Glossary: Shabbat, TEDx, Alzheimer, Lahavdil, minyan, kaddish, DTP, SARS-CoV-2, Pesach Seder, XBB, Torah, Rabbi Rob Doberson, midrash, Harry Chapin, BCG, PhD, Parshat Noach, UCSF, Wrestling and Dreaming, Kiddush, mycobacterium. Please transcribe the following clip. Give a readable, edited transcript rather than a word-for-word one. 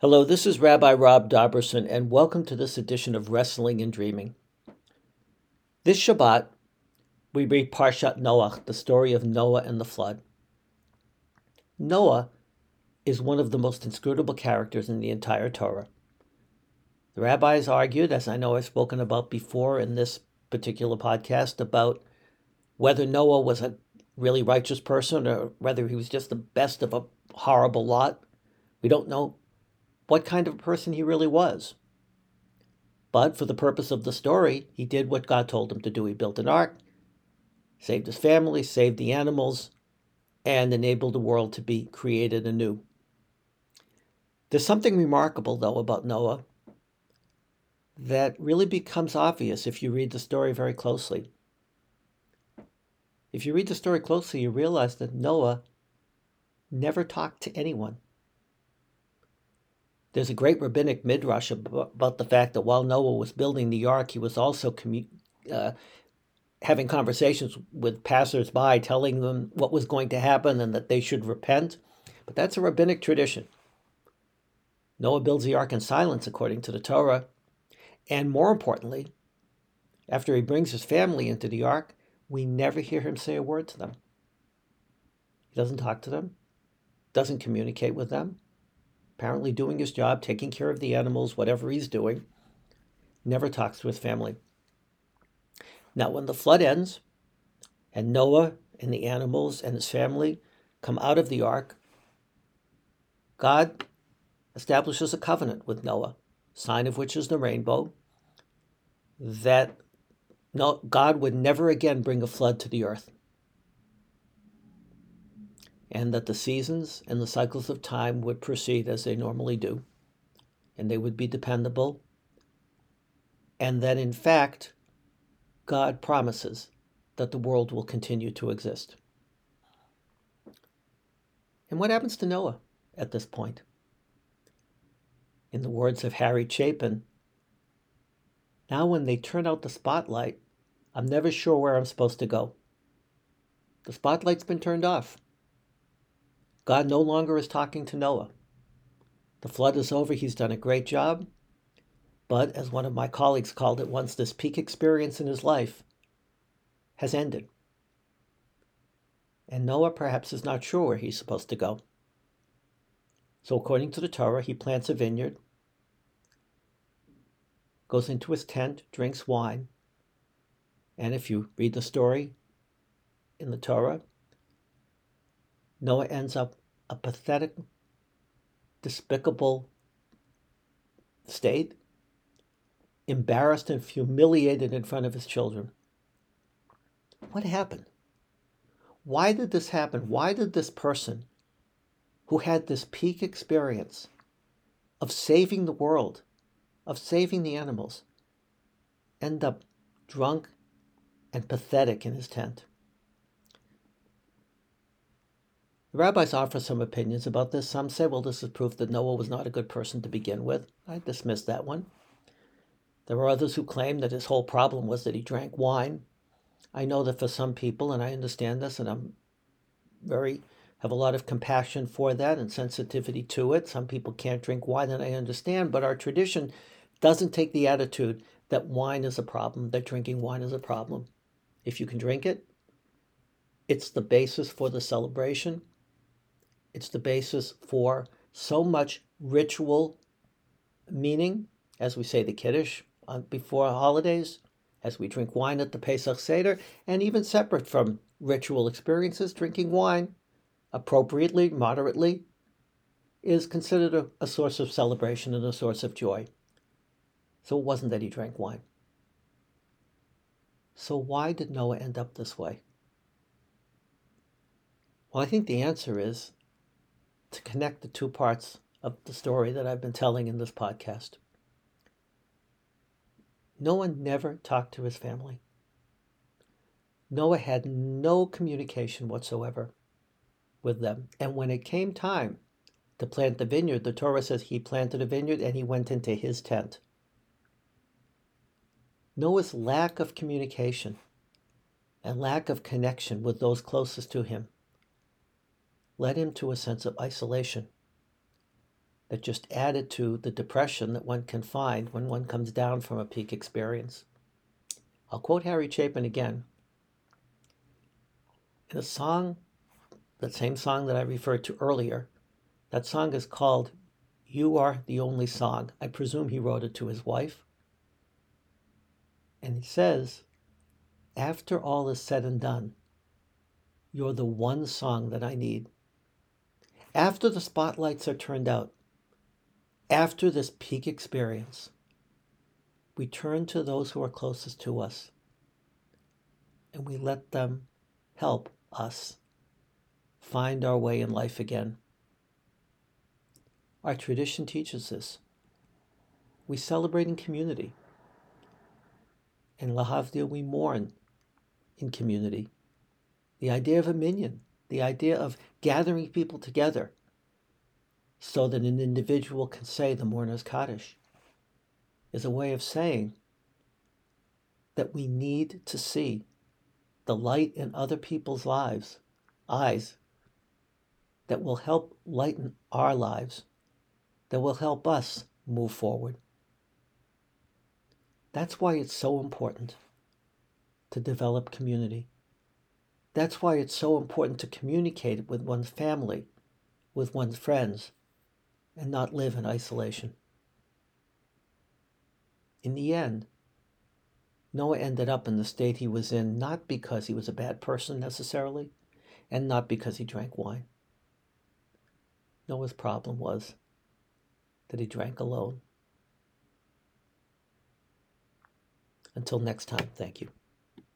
Hello, this is Rabbi Rob Doberson, and welcome to this edition of Wrestling and Dreaming. This Shabbat, we read Parshat Noach, the story of Noah and the flood. Noah is one of the most inscrutable characters in the entire Torah. The rabbis argued, as I know I've spoken about before in this particular podcast, about whether Noah was a really righteous person or whether he was just the best of a horrible lot. We don't know what kind of person he really was. But for the purpose of the story, he did what God told him to do. He built an ark, saved his family, saved the animals, and enabled the world to be created anew. There's something remarkable, though, about Noah that really becomes obvious if you read the story very closely. If you read the story closely, you realize that Noah never talked to anyone. There's a great rabbinic midrash about the fact that while Noah was building the ark, he was also having conversations with passersby, telling them what was going to happen and that they should repent. But that's a rabbinic tradition. Noah builds the ark in silence, according to the Torah. And more importantly, after he brings his family into the ark, we never hear him say a word to them. He doesn't talk to them, doesn't communicate with them. Apparently doing his job, taking care of the animals, whatever he's doing, never talks to his family. Now, when the flood ends, and Noah and the animals and his family come out of the ark, God establishes a covenant with Noah, sign of which is the rainbow, that God would never again bring a flood to the earth, and that the seasons and the cycles of time would proceed as they normally do, and they would be dependable, and that, in fact, God promises that the world will continue to exist. And what happens to Noah at this point? In the words of Harry Chapin, "Now when they turn out the spotlight, I'm never sure where I'm supposed to go." The spotlight's been turned off. God no longer is talking to Noah. The flood is over. He's done a great job. But as one of my colleagues called it once, this peak experience in his life has ended. And Noah perhaps is not sure where he's supposed to go. So according to the Torah, he plants a vineyard, goes into his tent, drinks wine. And if you read the story in the Torah, Noah ends up a pathetic, despicable state, embarrassed and humiliated in front of his children. What happened? Why did this happen? Why did this person who had this peak experience of saving the world, of saving the animals, end up drunk and pathetic in his tent? The rabbis offer some opinions about this. Some say, well, this is proof that Noah was not a good person to begin with. I dismiss that one. There are others who claim that his whole problem was that he drank wine. I know that for some people, and I understand this, and I have a lot of compassion for that and sensitivity to it. Some people can't drink wine, and I understand, but our tradition doesn't take the attitude that wine is a problem, that drinking wine is a problem. If you can drink it, it's the basis for the celebration. It's the basis for so much ritual meaning, as we say the Kiddush before holidays, as we drink wine at the Pesach Seder, and even separate from ritual experiences, drinking wine appropriately, moderately, is considered a source of celebration and a source of joy. So it wasn't that he drank wine. So why did Noah end up this way? Well, I think the answer is to connect the two parts of the story that I've been telling in this podcast. Noah never talked to his family. Noah had no communication whatsoever with them. And when it came time to plant the vineyard, the Torah says he planted a vineyard and he went into his tent. Noah's lack of communication and lack of connection with those closest to him led him to a sense of isolation, that just added to the depression that one can find when one comes down from a peak experience. I'll quote Harry Chapin again. In a song, the same song that I referred to earlier, that song is called You Are the Only Song. I presume he wrote it to his wife. And he says, after all is said and done, you're the one song that I need. After the spotlights are turned out, after this peak experience, we turn to those who are closest to us and we let them help us find our way in life again. Our tradition teaches this. We celebrate in community. In Lahavdil, we mourn in community. The idea of a minyan, the idea of gathering people together so that an individual can say the mourner's kaddish, is a way of saying that we need to see the light in other people's lives, eyes, that will help lighten our lives, that will help us move forward. That's why it's so important to develop community. That's why it's so important to communicate with one's family, with one's friends, and not live in isolation. In the end, Noah ended up in the state he was in, not because he was a bad person necessarily, and not because he drank wine. Noah's problem was that he drank alone. Until next time, thank you.